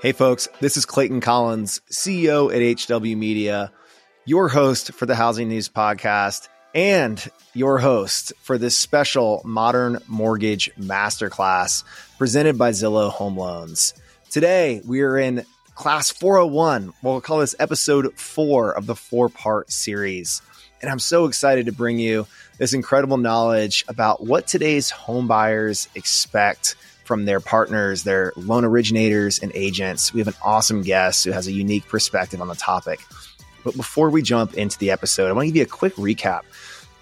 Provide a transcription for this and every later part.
Hey folks, this is Clayton Collins, CEO at HW Media, your host for the Housing News Podcast and your host for this special Modern Mortgage Masterclass presented by Zillow Home Loans. Today, we are in Class 401. We'll call this episode 4 of the 4-part series. And I'm so excited to bring you this incredible knowledge about what today's home buyers expect from their partners, their loan originators and agents. We have an awesome guest who has a unique perspective on the topic. But before we jump into the episode, I want to give you a quick recap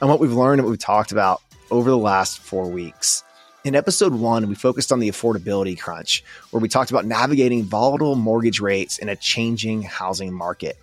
on what we've learned and what we've talked about over the last 4 weeks. In episode 1, we focused on the affordability crunch, where we talked about navigating volatile mortgage rates in a changing housing market.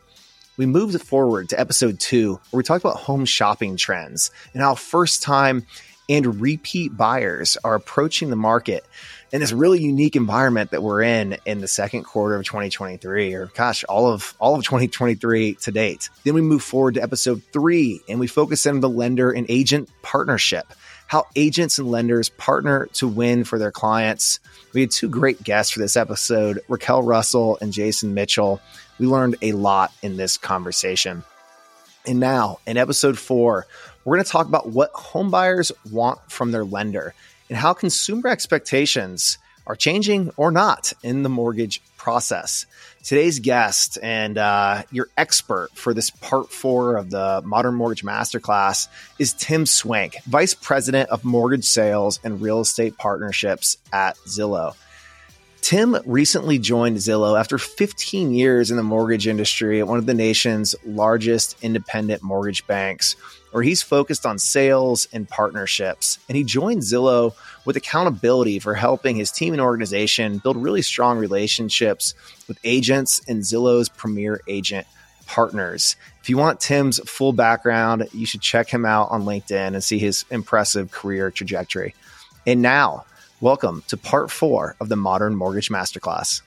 We moved forward to episode 2, where we talked about home shopping trends and how first-time and repeat buyers are approaching the market in this really unique environment that we're in the second quarter of 2023, or gosh, all of 2023 to date. Then we move forward to episode 3, and we focus in on the lender and agent partnership, how agents and lenders partner to win for their clients. We had 2 great guests for this episode, Raquel Russell and Jason Mitchell. We learned a lot in this conversation. And now in episode 4, we're going to talk about what homebuyers want from their lender and how consumer expectations are changing or not in the mortgage process. Today's guest and your expert for this part 4 of the Modern Mortgage Masterclass is Tim Swank, Vice President of Mortgage Sales and Real Estate Partnerships at Zillow. Tim recently joined Zillow after 15 years in the mortgage industry at one of the nation's largest independent mortgage banks, where he's focused on sales and partnerships. And he joined Zillow with accountability for helping his team and organization build really strong relationships with agents and Zillow's premier agent partners. If you want Tim's full background, you should check him out on LinkedIn and see his impressive career trajectory. And now, welcome to part 4 of the Modern Mortgage Masterclass.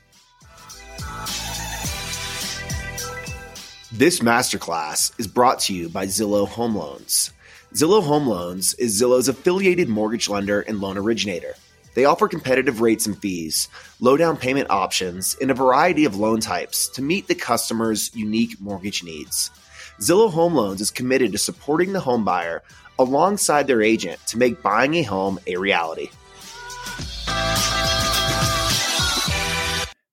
This masterclass is brought to you by Zillow Home Loans. Zillow Home Loans is Zillow's affiliated mortgage lender and loan originator. They offer competitive rates and fees, low down payment options, and a variety of loan types to meet the customer's unique mortgage needs. Zillow Home Loans is committed to supporting the home buyer alongside their agent to make buying a home a reality.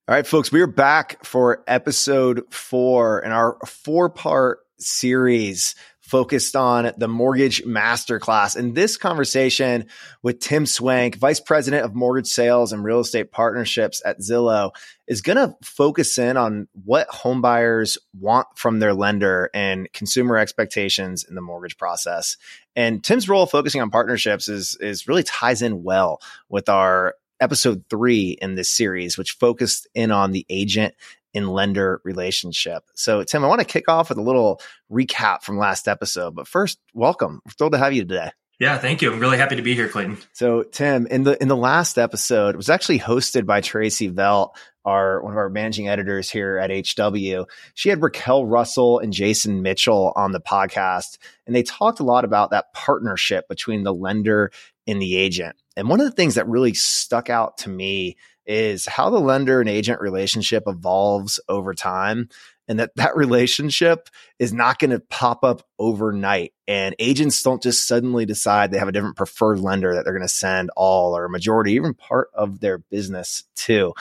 All right, folks, we are back for episode 4 in our 4-part series focused on the Mortgage Masterclass. And this conversation with Tim Swank, Vice President of Mortgage Sales and Real Estate Partnerships at Zillow, is going to focus in on what homebuyers want from their lender and consumer expectations in the mortgage process. And Tim's role focusing on partnerships is really ties in well with our episode 3 in this series, which focused in on the agent and lender relationship. So Tim, I want to kick off with a little recap from last episode, but first, welcome. We're thrilled to have you today. Yeah, thank you. I'm really happy to be here, Clayton. So Tim, in the last episode, it was actually hosted by Tracy Velt, one of our managing editors here at HW. She had Raquel Russell and Jason Mitchell on the podcast, and they talked a lot about that partnership between the lender and the agent. And one of the things that really stuck out to me is how the lender and agent relationship evolves over time, and that relationship is not going to pop up overnight. And agents don't just suddenly decide they have a different preferred lender that they're going to send all or a majority, even part of their business to.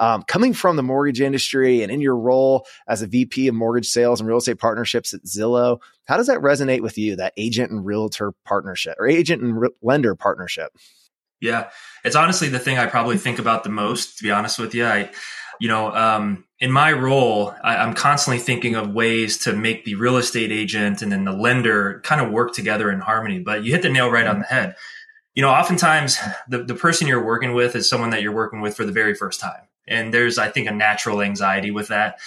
Coming from the mortgage industry and in your role as a VP of Mortgage Sales and Real Estate Partnerships at Zillow, how does that resonate with you, that agent and realtor partnership or agent and lender partnership? Yeah, it's honestly the thing I probably think about the most, to be honest with you. In my role, I'm constantly thinking of ways to make the real estate agent and then the lender kind of work together in harmony, but you hit the nail right on the head. You know, oftentimes the person you're working with is someone that you're working with for the very first time. And there's, I think, a natural anxiety with that.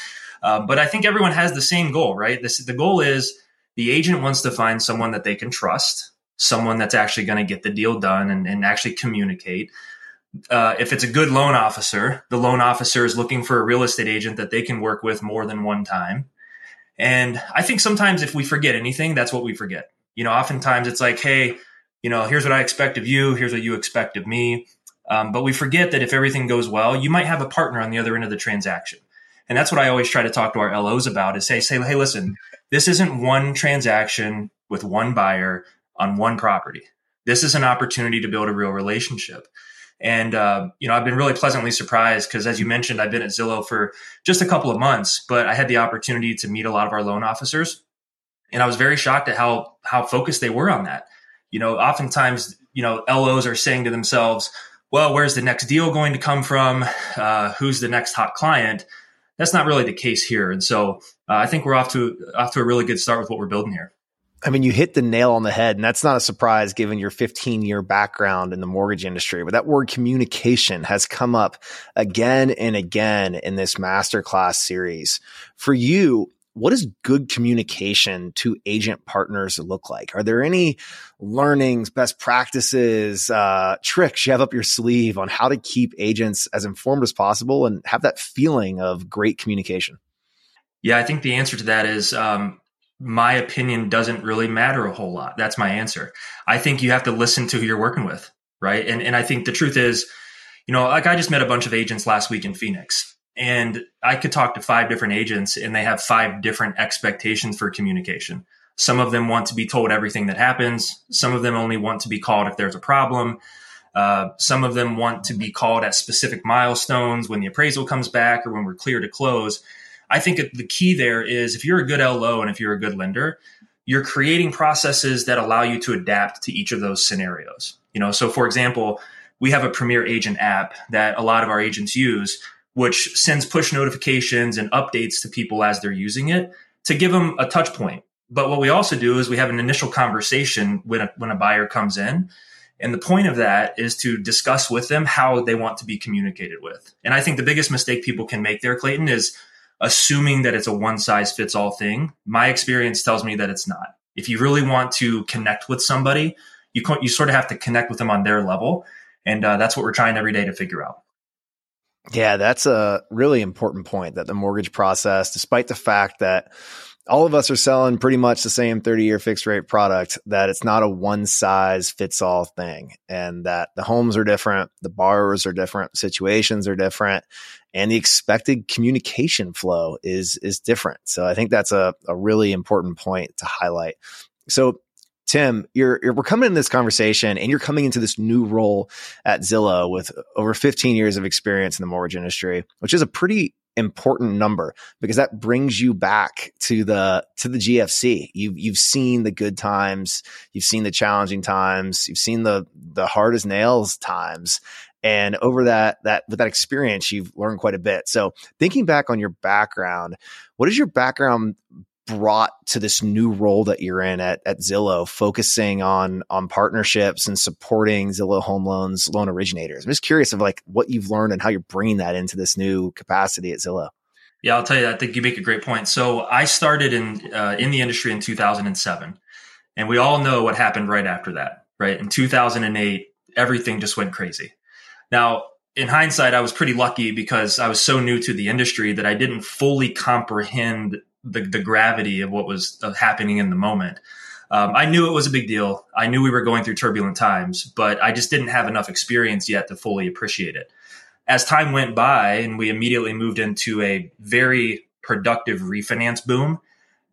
But I think everyone has the same goal, right? The goal is the agent wants to find someone that they can trust, someone that's actually going to get the deal done and actually communicate. If it's a good loan officer, the loan officer is looking for a real estate agent that they can work with more than one time. And I think sometimes if we forget anything, that's what we forget. You know, oftentimes it's like, hey, you know, here's what I expect of you. Here's what you expect of me. But we forget that if everything goes well, you might have a partner on the other end of the transaction. And that's what I always try to talk to our LOs about is say, hey, listen, this isn't one transaction with one buyer on one property. This is an opportunity to build a real relationship. And, I've been really pleasantly surprised because, as you mentioned, I've been at Zillow for just a couple of months, but I had the opportunity to meet a lot of our loan officers. And I was very shocked at how focused they were on that. Oftentimes, LOs are saying to themselves, well, where's the next deal going to come from? Who's the next hot client? That's not really the case here. And so I think we're off to a really good start with what we're building here. I mean, you hit the nail on the head, and that's not a surprise given your 15-year background in the mortgage industry, but that word communication has come up again and again in this masterclass series. For you, what does good communication to agent partners look like? Are there any learnings, best practices, tricks you have up your sleeve on how to keep agents as informed as possible and have that feeling of great communication? Yeah, I think the answer to that is, my opinion doesn't really matter a whole lot. That's my answer. I think you have to listen to who you're working with, right? And I think the truth is, like I just met a bunch of agents last week in Phoenix, and I could talk to 5 different agents, and they have 5 different expectations for communication. Some of them want to be told everything that happens. Some of them only want to be called if there's a problem. Some of them want to be called at specific milestones when the appraisal comes back or when we're clear to close. I think the key there is if you're a good LO and if you're a good lender, you're creating processes that allow you to adapt to each of those scenarios. So for example, we have a Premier Agent app that a lot of our agents use, which sends push notifications and updates to people as they're using it to give them a touch point. But what we also do is we have an initial conversation when a buyer comes in. And the point of that is to discuss with them how they want to be communicated with. And I think the biggest mistake people can make there, Clayton, is assuming that it's a one-size-fits-all thing. My experience tells me that it's not. If you really want to connect with somebody, you sort of have to connect with them on their level. And that's what we're trying every day to figure out. Yeah, that's a really important point that the mortgage process, despite the fact that all of us are selling pretty much the same 30-year fixed rate product, that it's not a one-size-fits-all thing, and that the homes are different, the borrowers are different, situations are different, and the expected communication flow is different. So I think that's a really important point to highlight. So Tim, we're coming into this conversation and you're coming into this new role at Zillow with over 15 years of experience in the mortgage industry, which is a pretty important number because that brings you back to the GFC. You've seen the good times, you've seen the challenging times, you've seen the hard as nails times. And over that experience, you've learned quite a bit. So thinking back on your background, what is your background brought to this new role that you're in at Zillow, focusing on partnerships and supporting Zillow Home Loans loan originators? I'm just curious of like what you've learned and how you're bringing that into this new capacity at Zillow. Yeah, I'll tell you, I think you make a great point. So I started in the industry in 2007, and we all know what happened right after that, right? In 2008, everything just went crazy. Now, in hindsight, I was pretty lucky because I was so new to the industry that I didn't fully comprehend the gravity of what was happening in the moment. I knew it was a big deal. I knew we were going through turbulent times, but I just didn't have enough experience yet to fully appreciate it. As time went by and we immediately moved into a very productive refinance boom,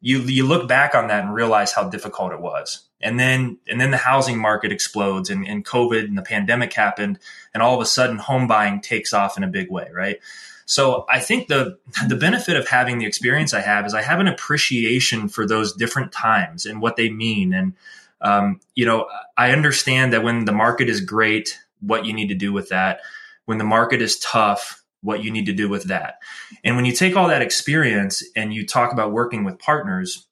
you look back on that and realize how difficult it was. And then the housing market explodes and COVID and the pandemic happened, and all of a sudden home buying takes off in a big way, right? So I think the benefit of having the experience I have is I have an appreciation for those different times and what they mean. And, I understand that when the market is great, what you need to do with that. When the market is tough, what you need to do with that. And when you take all that experience and you talk about working with partners,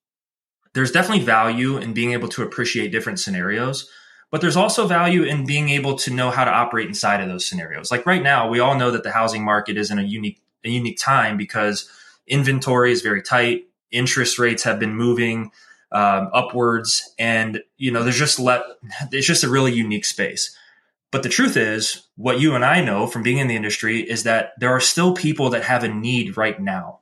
there's definitely value in being able to appreciate different scenarios. But there's also value in being able to know how to operate inside of those scenarios. Like right now, we all know that the housing market is in a unique time because inventory is very tight. Interest rates have been moving upwards. And, it's just a really unique space. But the truth is, what you and I know from being in the industry is that there are still people that have a need right now.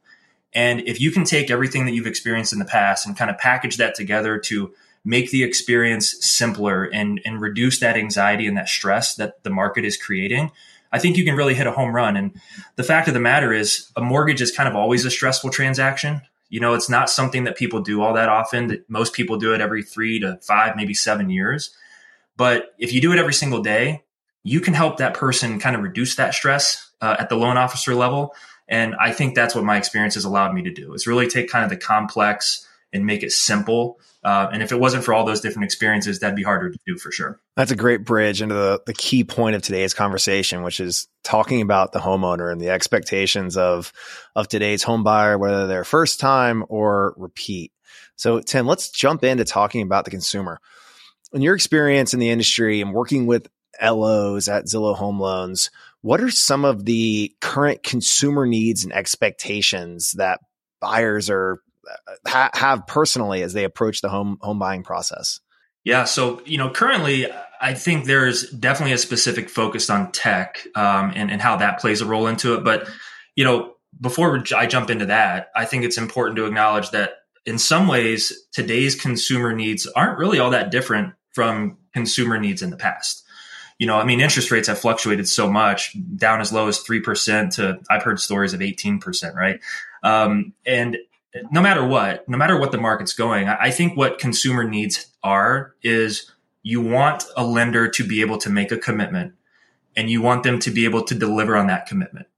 And if you can take everything that you've experienced in the past and kind of package that together to make the experience simpler and reduce that anxiety and that stress that the market is creating, I think you can really hit a home run. And the fact of the matter is, a mortgage is kind of always a stressful transaction. You know, it's not something that people do all that often. That most people do it every 3 to 5, maybe 7 years. But if you do it every single day, you can help that person kind of reduce that stress at the loan officer level. And I think that's what my experience has allowed me to do, is really take kind of the complex and make it simple. And if it wasn't for all those different experiences, that'd be harder to do for sure. That's a great bridge into the key point of today's conversation, which is talking about the homeowner and the expectations of today's home buyer, whether they're first time or repeat. So Tim, let's jump into talking about the consumer. In your experience in the industry and working with LOs at Zillow Home Loans, what are some of the current consumer needs and expectations that buyers are have personally as they approach the home buying process? Yeah. So, you know, currently, I think there's definitely a specific focus on tech and how that plays a role into it. But, you know, before I jump into that, I think it's important to acknowledge that in some ways, today's consumer needs aren't really all that different from consumer needs in the past. You know, I mean, interest rates have fluctuated so much, down as low as 3% to, I've heard stories of 18%, right? And no matter what the market's going, I think what consumer needs are is you want a lender to be able to make a commitment, and you want them to be able to deliver on that commitment.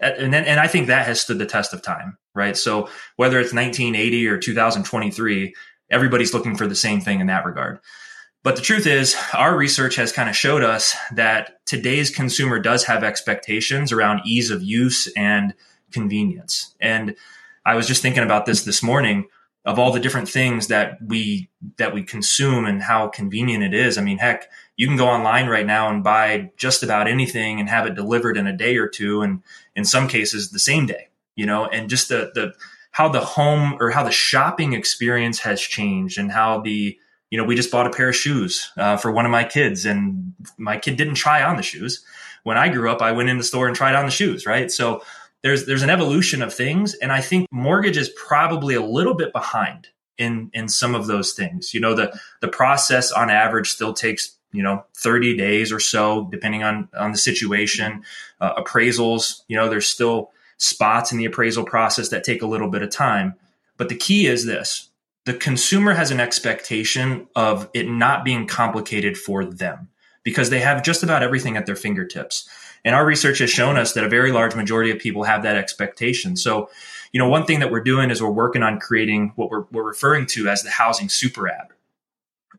And I think that has stood the test of time, right? So whether it's 1980 or 2023, everybody's looking for the same thing in that regard. But the truth is, our research has kind of showed us that today's consumer does have expectations around ease of use and convenience. And I was just thinking about this morning, of all the different things that we consume and how convenient it is. I mean, heck, you can go online right now and buy just about anything and have it delivered in a day or two, and in some cases the same day, you know. And just how the shopping experience has changed, and how the, you know, we just bought a pair of shoes for one of my kids, and my kid didn't try on the shoes. When I grew up, I went in the store and tried on the shoes, right? So there's an evolution of things. And I think mortgage is probably a little bit behind in some of those things. You know, the process on average still takes, you know, 30 days or so, depending on the situation. Appraisals, you know, there's still spots in the appraisal process that take a little bit of time. But the key is this. The consumer has an expectation of it not being complicated for them, because they have just about everything at their fingertips. And our research has shown us that a very large majority of people have that expectation. So, you know, one thing that we're doing is we're working on creating what we're referring to as the housing super app.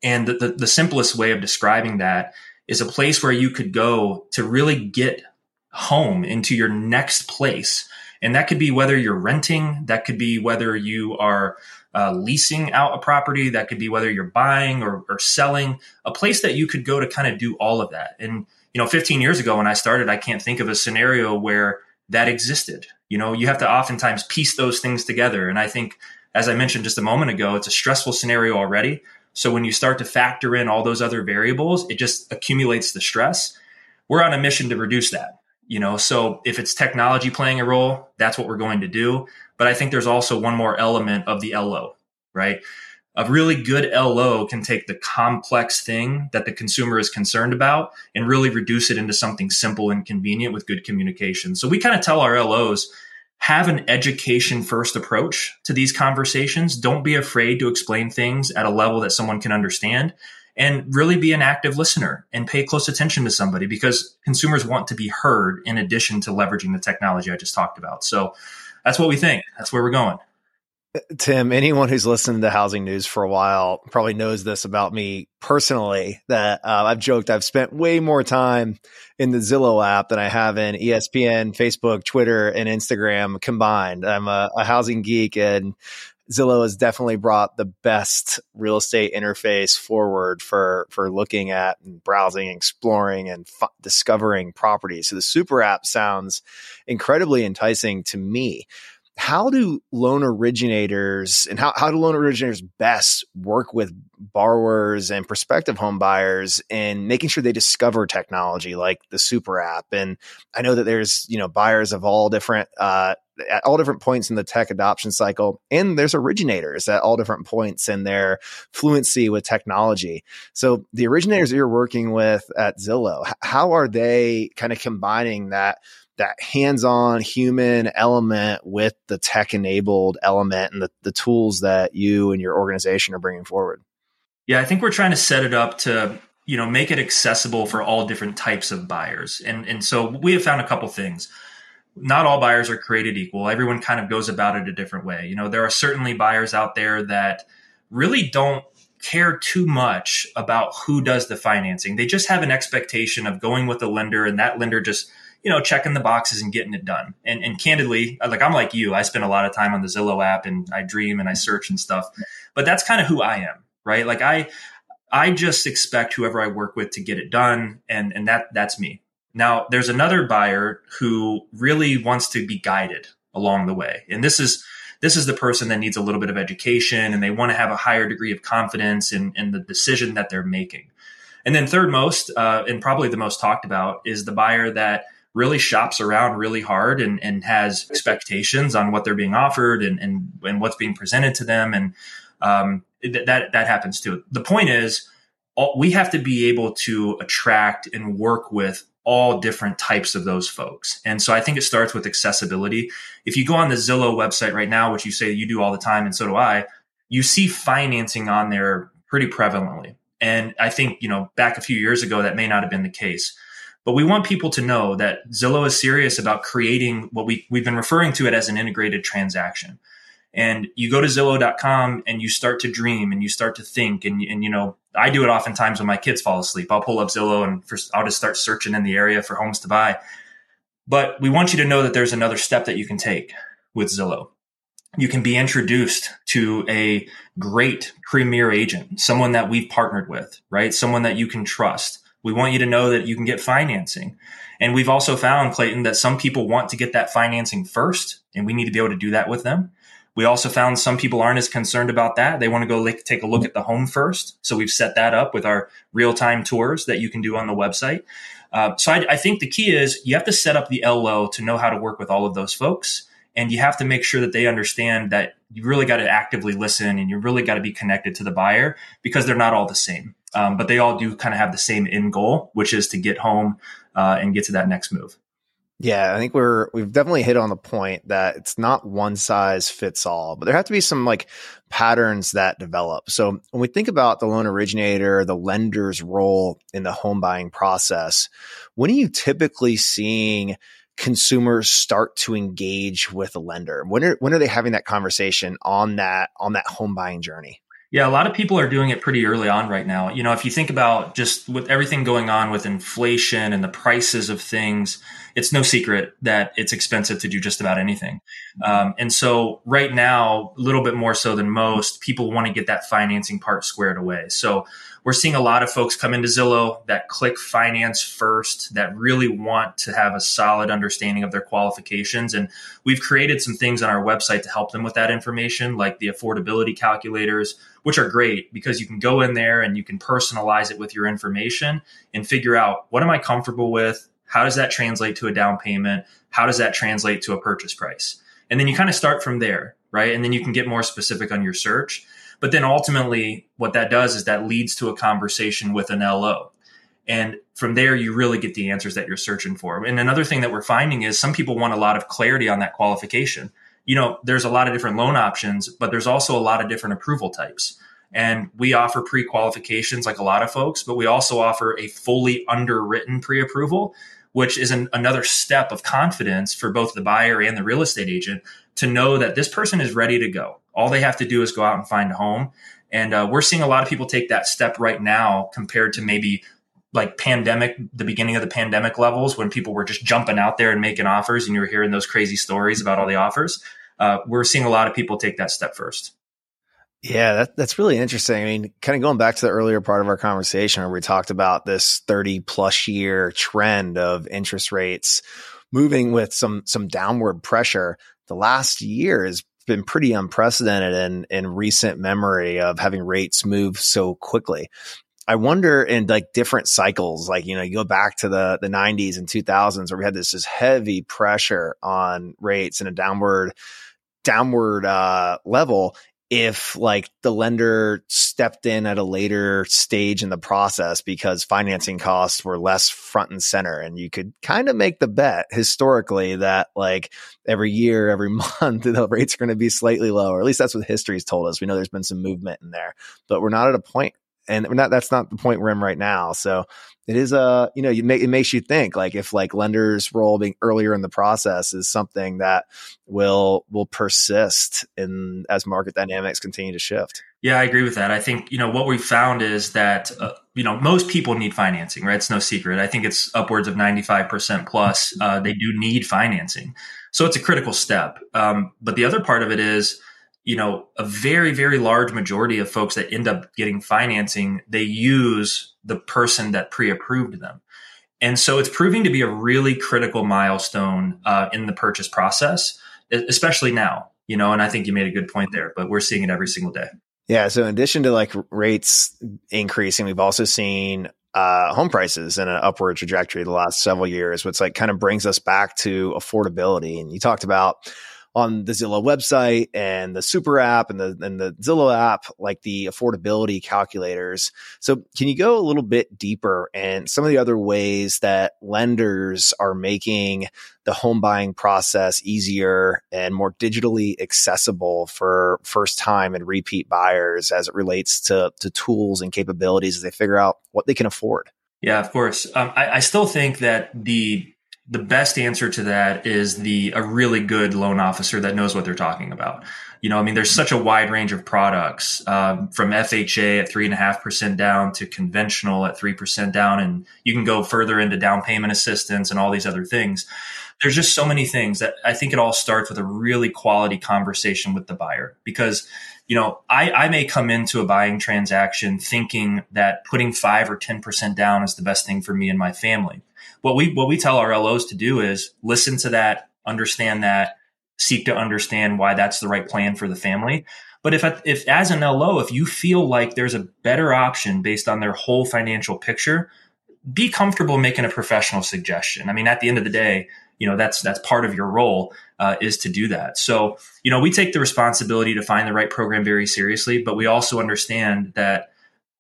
And the simplest way of describing that is a place where you could go to really get home into your next place. And that could be whether you're renting, that could be whether you are leasing out a property, that could be whether you're buying or selling, a place that you could go to kind of do all of that. And, you know, 15 years ago when I started, I can't think of a scenario where that existed. You know, you have to oftentimes piece those things together. And I think, as I mentioned just a moment ago, it's a stressful scenario already. So when you start to factor in all those other variables, it just accumulates the stress. We're on a mission to reduce that. You know, so if it's technology playing a role, that's what we're going to do. But I think there's also one more element of the LO, right? A really good LO can take the complex thing that the consumer is concerned about and really reduce it into something simple and convenient with good communication. So we kind of tell our LOs, have an education first approach to these conversations. Don't be afraid to explain things at a level that someone can understand, and really be an active listener and pay close attention to somebody, because consumers want to be heard in addition to leveraging the technology I just talked about. So that's what we think. That's where we're going. Tim, anyone who's listened to Housing News for a while probably knows this about me personally, that I've joked I've spent way more time in the Zillow app than I have in ESPN, Facebook, Twitter, and Instagram combined. I'm a housing geek, and Zillow has definitely brought the best real estate interface forward for looking at and browsing, exploring, and discovering properties. So the super app sounds incredibly enticing to me. How do loan originators best work with borrowers and prospective home buyers in making sure they discover technology like the super app? And I know that there's, you know, buyers of all different at all different points in the tech adoption cycle. And there's originators at all different points in their fluency with technology. So the originators that you're working with at Zillow, how are they kind of combining that hands-on human element with the tech-enabled element and the tools that you and your organization are bringing forward? Yeah, I think we're trying to set it up to, make it accessible for all different types of buyers. And so we have found a couple things. Not all buyers are created equal. Everyone kind of goes about it a different way. There are certainly buyers out there that really don't care too much about who does the financing. They just have an expectation of going with a lender, and that lender just checking the boxes and getting it done. And candidly, I'm like you, I spend a lot of time on the Zillow app and I dream and I search and stuff, but that's kind of who I am, right? Like I just expect whoever I work with to get it done. And that's me. Now there's another buyer who really wants to be guided along the way. And this is the person that needs a little bit of education, and they want to have a higher degree of confidence in the decision that they're making. And then third most, and probably the most talked about, is the buyer that really shops around really hard and has expectations on what they're being offered and what's being presented to them. And that happens too. The point is, we have to be able to attract and work with all different types of those folks. And so I think it starts with accessibility. If you go on the Zillow website right now, which you say you do all the time, and so do I, you see financing on there pretty prevalently. And I think, back a few years ago, that may not have been the case. But we want people to know that Zillow is serious about creating what we've been referring to it as an integrated transaction. And you go to Zillow.com and you start to dream and you start to think. And I do it oftentimes when my kids fall asleep. I'll pull up Zillow and I'll just start searching in the area for homes to buy. But we want you to know that there's another step that you can take with Zillow. You can be introduced to a great premier agent, someone that we've partnered with, right? Someone that you can trust. We want you to know that you can get financing. And we've also found, Clayton, that some people want to get that financing first, and we need to be able to do that with them. We also found some people aren't as concerned about that. They want to go take a look at the home first. So we've set that up with our real-time tours that you can do on the website. So I think the key is you have to set up the LO to know how to work with all of those folks. And you have to make sure that they understand that you really got to actively listen and you really got to be connected to the buyer, because they're not all the same. But they all do kind of have the same end goal, which is to get home and get to that next move. Yeah, I think we've definitely hit on the point that it's not one size fits all, but there have to be some patterns that develop. So when we think about the loan originator, the lender's role in the home buying process, when are you typically seeing consumers start to engage with a lender? When are they having that conversation on that home buying journey? Yeah, a lot of people are doing it pretty early on right now. If you think about just with everything going on with inflation and the prices of things, it's no secret that it's expensive to do just about anything. And so right now, a little bit more so than most, people want to get that financing part squared away. So we're seeing a lot of folks come into Zillow that click finance first, that really want to have a solid understanding of their qualifications. And we've created some things on our website to help them with that information, like the affordability calculators, which are great because you can go in there and you can personalize it with your information and figure out, what am I comfortable with? How does that translate to a down payment? How does that translate to a purchase price? And then you kind of start from there, right? And then you can get more specific on your search. But then ultimately what that does is that leads to a conversation with an LO. And from there, you really get the answers that you're searching for. And another thing that we're finding is some people want a lot of clarity on that qualification. There's a lot of different loan options, but there's also a lot of different approval types. And we offer pre-qualifications like a lot of folks, but we also offer a fully underwritten pre-approval, which is another step of confidence for both the buyer and the real estate agent to know that this person is ready to go. All they have to do is go out and find a home. And we're seeing a lot of people take that step right now compared to maybe the beginning of the pandemic levels, when people were just jumping out there and making offers and you were hearing those crazy stories about all the offers. We're seeing a lot of people take that step first. Yeah, that's really interesting. I mean, kind of going back to the earlier part of our conversation where we talked about this 30 plus year trend of interest rates moving with some downward pressure. The last year has been pretty unprecedented in recent memory of having rates move so quickly. I wonder in like different cycles, like, you know, you go back to the 90s and 2000s where we had this just heavy pressure on rates and a downward level. If like the lender stepped in at a later stage in the process because financing costs were less front and center, and you could kind of make the bet historically that like every year, every month, the rates are going to be slightly lower. At least that's what history's told us. We know there's been some movement in there, but we're not at a point, and that's not the point we're in right now. So it is a, you know, it makes you think like if like lenders' role being earlier in the process is something that will persist in as market dynamics continue to shift. Yeah, I agree with that. I think, you know, what we've found is that, you know, most people need financing, right? It's no secret. I think it's upwards of 95% plus. They do need financing. So it's a critical step. But the other part of it is, you know, a very, very large majority of folks that end up getting financing, they use the person that pre-approved them. And so it's proving to be a really critical milestone in the purchase process, especially now, you know, and I think you made a good point there, but we're seeing it every single day. Yeah. So in addition to like rates increasing, we've also seen home prices in an upward trajectory the last several years, which like kind of brings us back to affordability. And you talked about on the Zillow website and the super app and the Zillow app, like the affordability calculators. So can you go a little bit deeper and some of the other ways that lenders are making the home buying process easier and more digitally accessible for first time and repeat buyers as it relates to tools and capabilities as they figure out what they can afford? Yeah, of course. I still think that the best answer to that is a really good loan officer that knows what they're talking about. You know, I mean, there's such a wide range of products from FHA at 3.5% down to conventional at 3% down. And you can go further into down payment assistance and all these other things. There's just so many things that I think it all starts with a really quality conversation with the buyer, because, you know, I may come into a buying transaction thinking that putting 5 or 10% down is the best thing for me and my family. What we tell our LOs to do is listen to that, understand that, seek to understand why that's the right plan for the family. But if as an LO, if you feel like there's a better option based on their whole financial picture, be comfortable making a professional suggestion. I mean, at the end of the day, you know, that's part of your role is to do that. So, you know, we take the responsibility to find the right program very seriously, but we also understand that,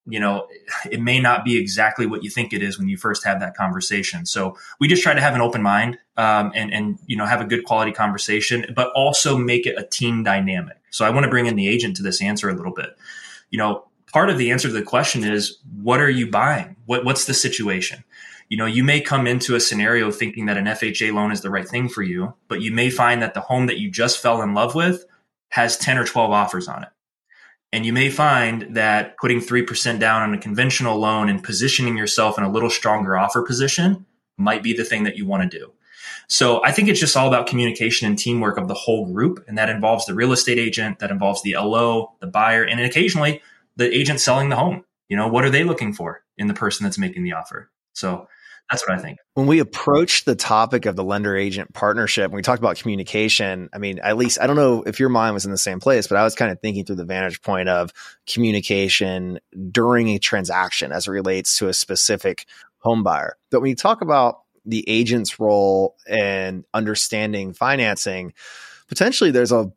you know, it may not be exactly what you think it is when you first have that conversation. So we just try to have an open mind and, you know, have a good quality conversation, but also make it a team dynamic. So I want to bring in the agent to this answer a little bit. You know, part of the answer to the question is, what are you buying? What's the situation? You know, you may come into a scenario thinking that an FHA loan is the right thing for you, but you may find that the home that you just fell in love with has 10 or 12 offers on it. And you may find that putting 3% down on a conventional loan and positioning yourself in a little stronger offer position might be the thing that you want to do. So I think it's just all about communication and teamwork of the whole group. And that involves the real estate agent, that involves the LO, the buyer, and occasionally the agent selling the home. You know, what are they looking for in the person that's making the offer? So that's what I think. When we approach the topic of the lender-agent partnership, and we talked about communication, I mean, at least, I don't know if your mind was in the same place, but I was kind of thinking through the vantage point of communication during a transaction as it relates to a specific home buyer. But when you talk about the agent's role and understanding financing, potentially there's a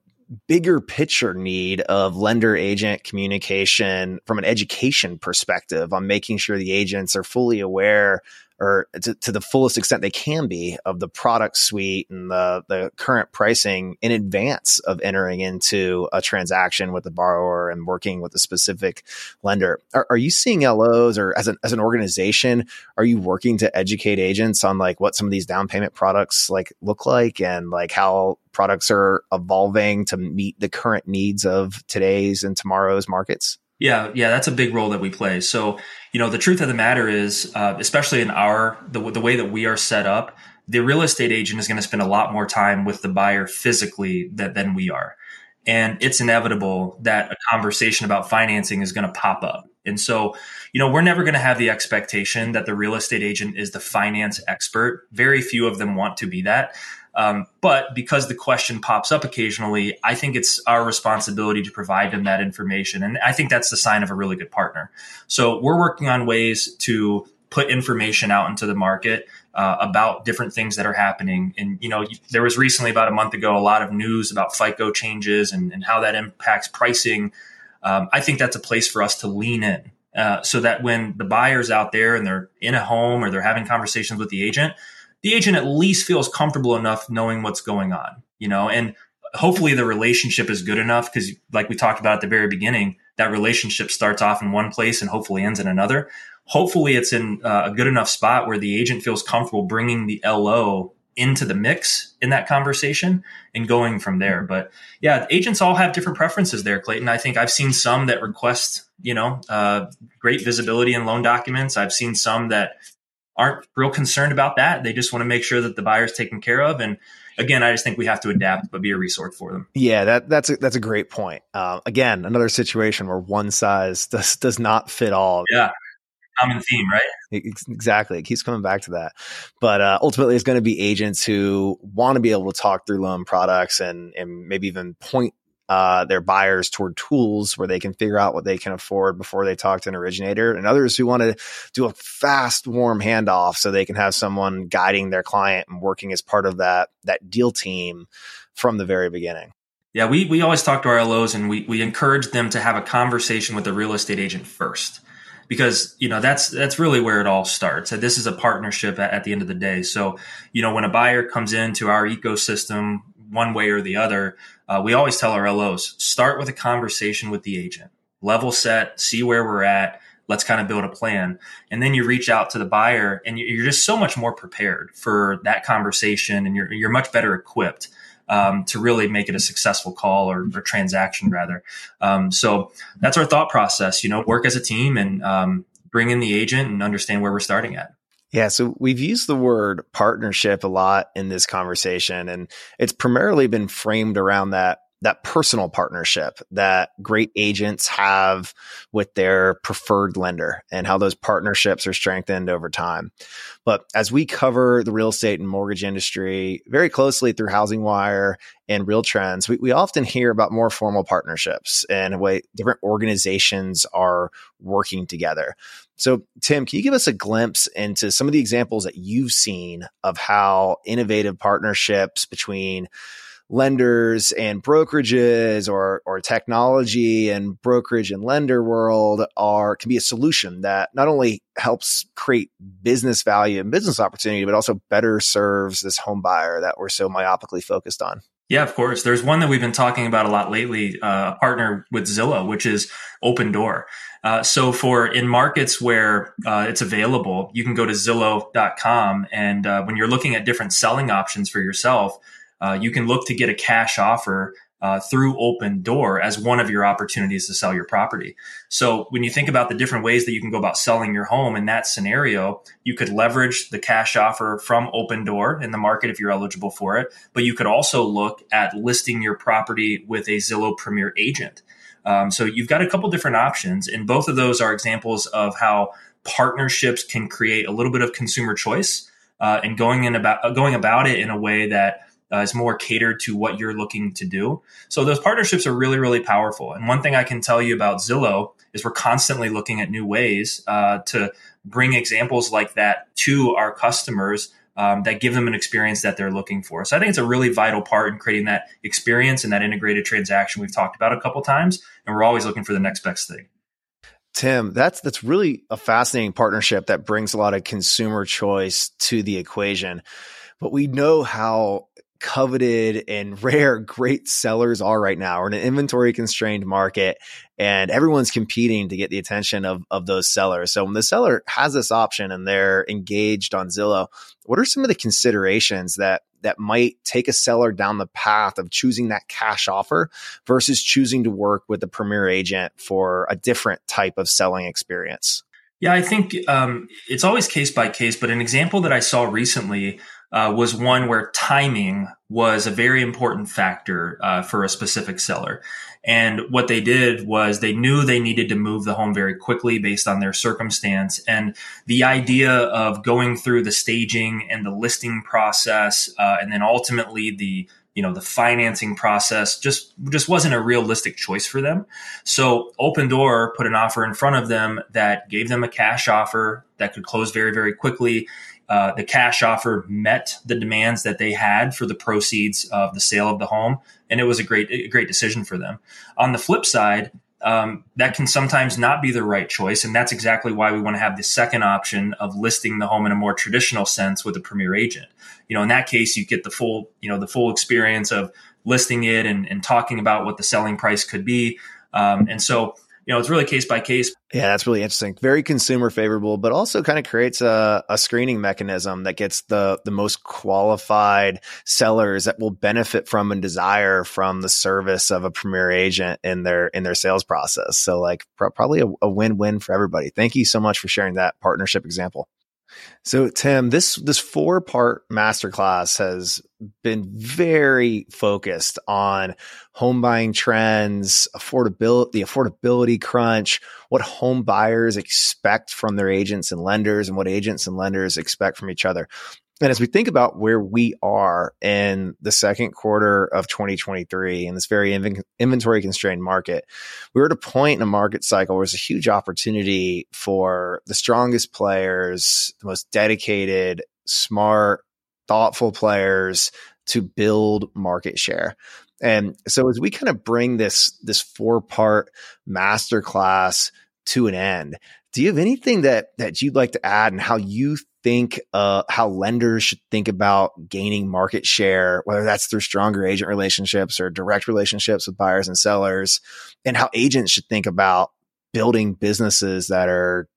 bigger picture need of lender agent communication from an education perspective on making sure the agents are fully aware, or to the fullest extent they can be, of the product suite and the current pricing in advance of entering into a transaction with the borrower and working with a specific lender. Are you seeing LOs, or as an organization, are you working to educate agents on like what some of these down payment products like look like, and like how products are evolving to meet the current needs of today's and tomorrow's markets? Yeah, that's a big role that we play. So, you know, the truth of the matter is, especially in the way that we are set up, the real estate agent is going to spend a lot more time with the buyer physically than we are. And it's inevitable that a conversation about financing is going to pop up. And so, you know, we're never going to have the expectation that the real estate agent is the finance expert. Very few of them want to be that. But because the question pops up occasionally, I think it's our responsibility to provide them that information. And I think that's the sign of a really good partner. So we're working on ways to put information out into the market about different things that are happening. And, you know, there was recently, about a month ago, a lot of news about FICO changes and how that impacts pricing. I think that's a place for us to lean in so that when the buyer's out there and they're in a home or they're having conversations with the agent at least feels comfortable enough knowing what's going on, you know, and hopefully the relationship is good enough because, like we talked about at the very beginning, that relationship starts off in one place and hopefully ends in another. Hopefully it's in a good enough spot where the agent feels comfortable bringing the LO into the mix in that conversation and going from there. But yeah, agents all have different preferences there, Clayton. I think I've seen some that request, you know, great visibility in loan documents. I've seen some that aren't real concerned about that. They just want to make sure that the buyer's taken care of. And again, I just think we have to adapt, but be a resource for them. Yeah, that's a great point. Again, another situation where one size does not fit all. Yeah. Common theme, right? Exactly. It keeps coming back to that. But ultimately, it's going to be agents who want to be able to talk through loan products and maybe even point their buyers toward tools where they can figure out what they can afford before they talk to an originator, and others who want to do a fast, warm handoff so they can have someone guiding their client and working as part of that deal team from the very beginning. Yeah, we always talk to our LOs and we encourage them to have a conversation with the real estate agent first. Because, you know, that's really where it all starts. This is a partnership at the end of the day. So, you know, when a buyer comes into our ecosystem one way or the other, we always tell our LOs, start with a conversation with the agent, level set, see where we're at. Let's kind of build a plan. And then you reach out to the buyer and you're just so much more prepared for that conversation. And you're much better equipped to really make it a successful call or transaction rather. So that's our thought process, you know, work as a team and bring in the agent and understand where we're starting at. Yeah. So we've used the word partnership a lot in this conversation, and it's primarily been framed around that personal partnership that great agents have with their preferred lender and how those partnerships are strengthened over time. But as we cover the real estate and mortgage industry very closely through HousingWire and Real Trends, we often hear about more formal partnerships and the way different organizations are working together. So Tim, can you give us a glimpse into some of the examples that you've seen of how innovative partnerships between lenders and brokerages or technology and brokerage and lender world can be a solution that not only helps create business value and business opportunity, but also better serves this home buyer that we're so myopically focused on? Yeah, of course. There's one that we've been talking about a lot lately, partner with Zillow, which is Open Door. So in markets where it's available, you can go to Zillow.com. And when you're looking at different selling options for yourself, you can look to get a cash offer through Open Door as one of your opportunities to sell your property. So when you think about the different ways that you can go about selling your home in that scenario, you could leverage the cash offer from Open Door in the market if you're eligible for it. But you could also look at listing your property with a Zillow Premier agent. So you've got a couple different options. And both of those are examples of how partnerships can create a little bit of consumer choice and going about it in a way that is more catered to what you're looking to do. So those partnerships are really, really powerful. And one thing I can tell you about Zillow is we're constantly looking at new ways to bring examples like that to our customers that give them an experience that they're looking for. So I think it's a really vital part in creating that experience and that integrated transaction we've talked about a couple times. And we're always looking for the next best thing. Tim, that's really a fascinating partnership that brings a lot of consumer choice to the equation. But we know how coveted and rare great sellers are right now. We're in an inventory constrained market and everyone's competing to get the attention of those sellers. So when the seller has this option and they're engaged on Zillow, what are some of the considerations that might take a seller down the path of choosing that cash offer versus choosing to work with a Premier agent for a different type of selling experience? Yeah, I think it's always case by case, but an example that I saw recently was one where timing was a very important factor for a specific seller. And what they did was they knew they needed to move the home very quickly based on their circumstance. And the idea of going through the staging and the listing process, and then ultimately the financing process just wasn't a realistic choice for them. So Open Door put an offer in front of them that gave them a cash offer that could close very, very quickly. The cash offer met the demands that they had for the proceeds of the sale of the home, and it was a great decision for them. On the flip side, that can sometimes not be the right choice, and that's exactly why we want to have the second option of listing the home in a more traditional sense with a premier agent. In that case, you get the full experience of listing it and talking about what the selling price could be, and so. It's really case by case. Yeah, that's really interesting. Very consumer favorable, but also kind of creates a screening mechanism that gets the most qualified sellers that will benefit from and desire from the service of a premier agent in their sales process. So probably a win-win for everybody. Thank you so much for sharing that partnership example. So Tim, this 4-part masterclass has been very focused on home buying trends, the affordability crunch, what home buyers expect from their agents and lenders, and what agents and lenders expect from each other. And as we think about where we are in the second quarter of 2023 in this very inventory constrained market, we were at a point in a market cycle where there's a huge opportunity for the strongest players, the most dedicated, smart, thoughtful players to build market share. And so as we kind of bring this 4-part masterclass to an end, do you have anything that you'd like to add and how you think how lenders should think about gaining market share, whether that's through stronger agent relationships or direct relationships with buyers and sellers, and how agents should think about building businesses that are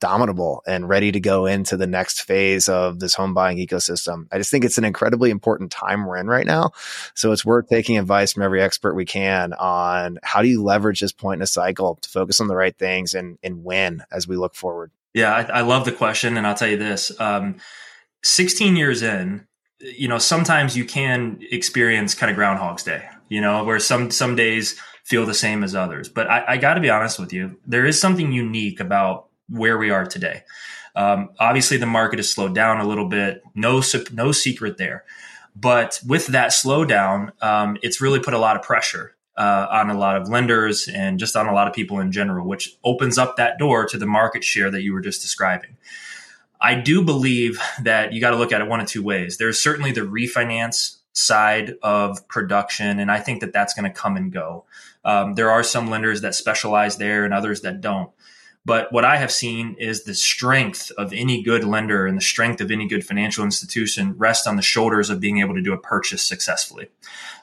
dominable and ready to go into the next phase of this home buying ecosystem? I just think it's an incredibly important time we're in right now. So it's worth taking advice from every expert we can on how do you leverage this point in a cycle to focus on the right things and win as we look forward. Yeah, I love the question. And I'll tell you this, 16 years in, sometimes you can experience kind of Groundhog's Day, where some days feel the same as others. But I got to be honest with you, there is something unique about where we are today. Obviously, the market has slowed down a little bit. No secret there. But with that slowdown, it's really put a lot of pressure on a lot of lenders and just on a lot of people in general, which opens up that door to the market share that you were just describing. I do believe that you got to look at it one of two ways. There's certainly the refinance side of production, and I think that that's going to come and go. There are some lenders that specialize there and others that don't. But what I have seen is the strength of any good lender and the strength of any good financial institution rests on the shoulders of being able to do a purchase successfully.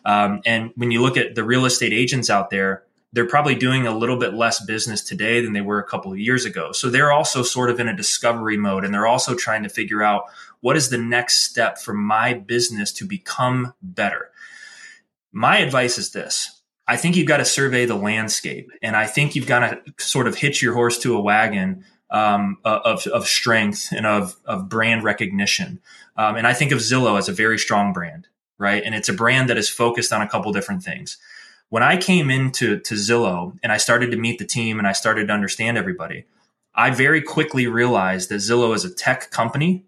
And when you look at the real estate agents out there, they're probably doing a little bit less business today than they were a couple of years ago. So they're also sort of in a discovery mode, and they're also trying to figure out what is the next step for my business to become better. My advice is this. I think you've got to survey the landscape, and I think you've got to sort of hitch your horse to a wagon of strength and of brand recognition. And I think of Zillow as a very strong brand, right? And it's a brand that is focused on a couple different things. When I came into Zillow and I started to meet the team and I started to understand everybody, I very quickly realized that Zillow is a tech company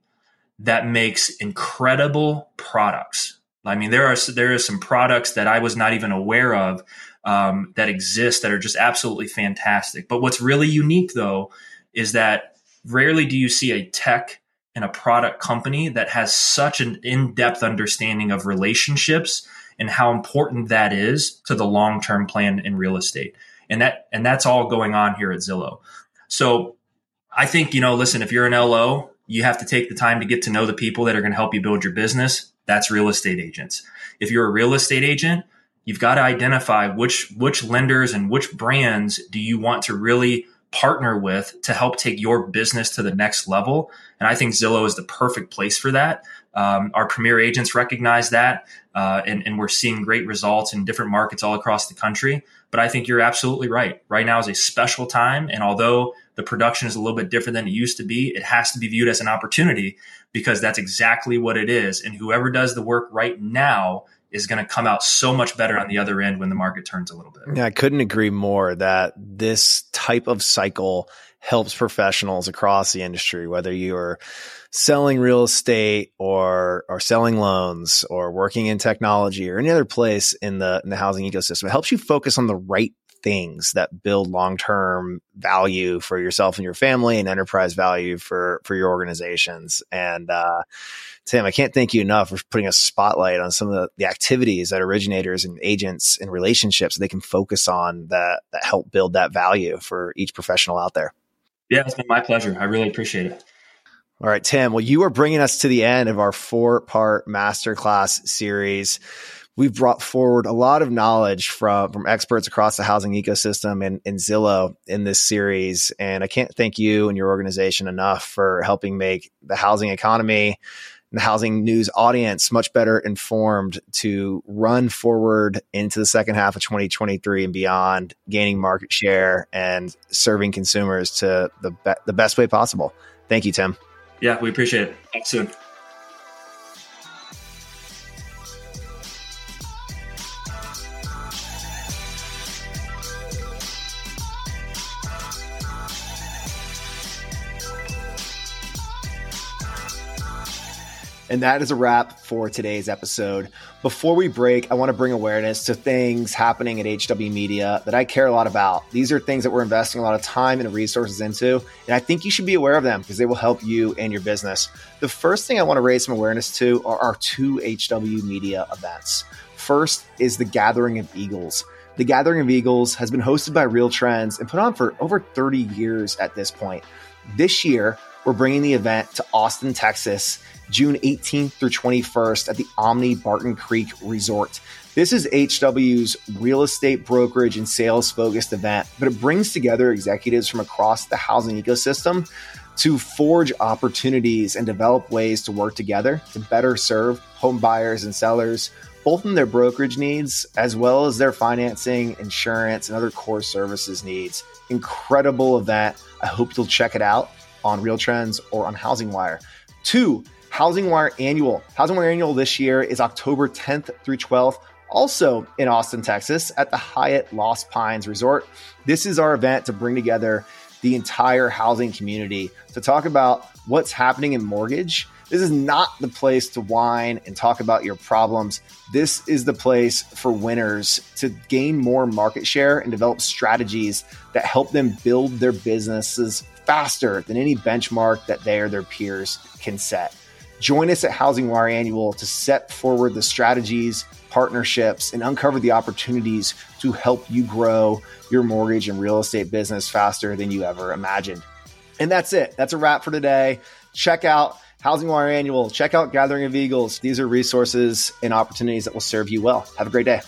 that makes incredible products. I mean, there are some products that I was not even aware of that exist that are just absolutely fantastic. But what's really unique, though, is that rarely do you see a tech and a product company that has such an in-depth understanding of relationships and how important that is to the long-term plan in real estate. And that's all going on here at Zillow. So I think, listen, if you're an LO, you have to take the time to get to know the people that are going to help you build your business. That's real estate agents. If you're a real estate agent, you've got to identify which lenders and which brands do you want to really partner with to help take your business to the next level. And I think Zillow is the perfect place for that. Our premier agents recognize that, and we're seeing great results in different markets all across the country. But I think you're absolutely right. Right now is a special time. And although the production is a little bit different than it used to be, it has to be viewed as an opportunity, because that's exactly what it is. And whoever does the work right now is going to come out so much better on the other end when the market turns a little bit. Yeah, I couldn't agree more that this type of cycle helps professionals across the industry, whether you're selling real estate or selling loans or working in technology or any other place in the housing ecosystem. It helps you focus on the right things that build long-term value for yourself and your family and enterprise value for your organizations. And Tim, I can't thank you enough for putting a spotlight on some of the activities that originators and agents and relationships they can focus on that help build that value for each professional out there. Yeah, it's been my pleasure. I really appreciate it. All right, Tim. Well, you are bringing us to the end of our 4-part masterclass series. We've brought forward a lot of knowledge from experts across the housing ecosystem and Zillow in this series. And I can't thank you and your organization enough for helping make the housing economy and the housing news audience much better informed to run forward into the second half of 2023 and beyond, gaining market share and serving consumers to the best way possible. Thank you, Tim. Yeah, we appreciate it. Talk soon. And that is a wrap for today's episode. Before we break, I want to bring awareness to things happening at HW Media that I care a lot about. These are things that we're investing a lot of time and resources into, and I think you should be aware of them because they will help you and your business. The first thing I want to raise some awareness to are our 2 HW Media events. First is the Gathering of Eagles. The Gathering of Eagles has been hosted by Real Trends and put on for over 30 years at this point. This year, we're bringing the event to Austin, Texas, June 18th through 21st at the Omni Barton Creek Resort. This is HW's real estate brokerage and sales-focused event, but it brings together executives from across the housing ecosystem to forge opportunities and develop ways to work together to better serve home buyers and sellers, both in their brokerage needs as well as their financing, insurance, and other core services needs. Incredible event. I hope you'll check it out on Real Trends or on HousingWire. 2, HousingWire Annual. HousingWire Annual this year is October 10th through 12th, also in Austin, Texas, at the Hyatt Lost Pines Resort. This is our event to bring together the entire housing community to talk about what's happening in mortgage. This is not the place to whine and talk about your problems. This is the place for winners to gain more market share and develop strategies that help them build their businesses faster than any benchmark that they or their peers can set. Join us at HousingWire Annual to set forward the strategies, partnerships, and uncover the opportunities to help you grow your mortgage and real estate business faster than you ever imagined. And that's it. That's a wrap for today. Check out HousingWire Annual. Check out Gathering of Eagles. These are resources and opportunities that will serve you well. Have a great day.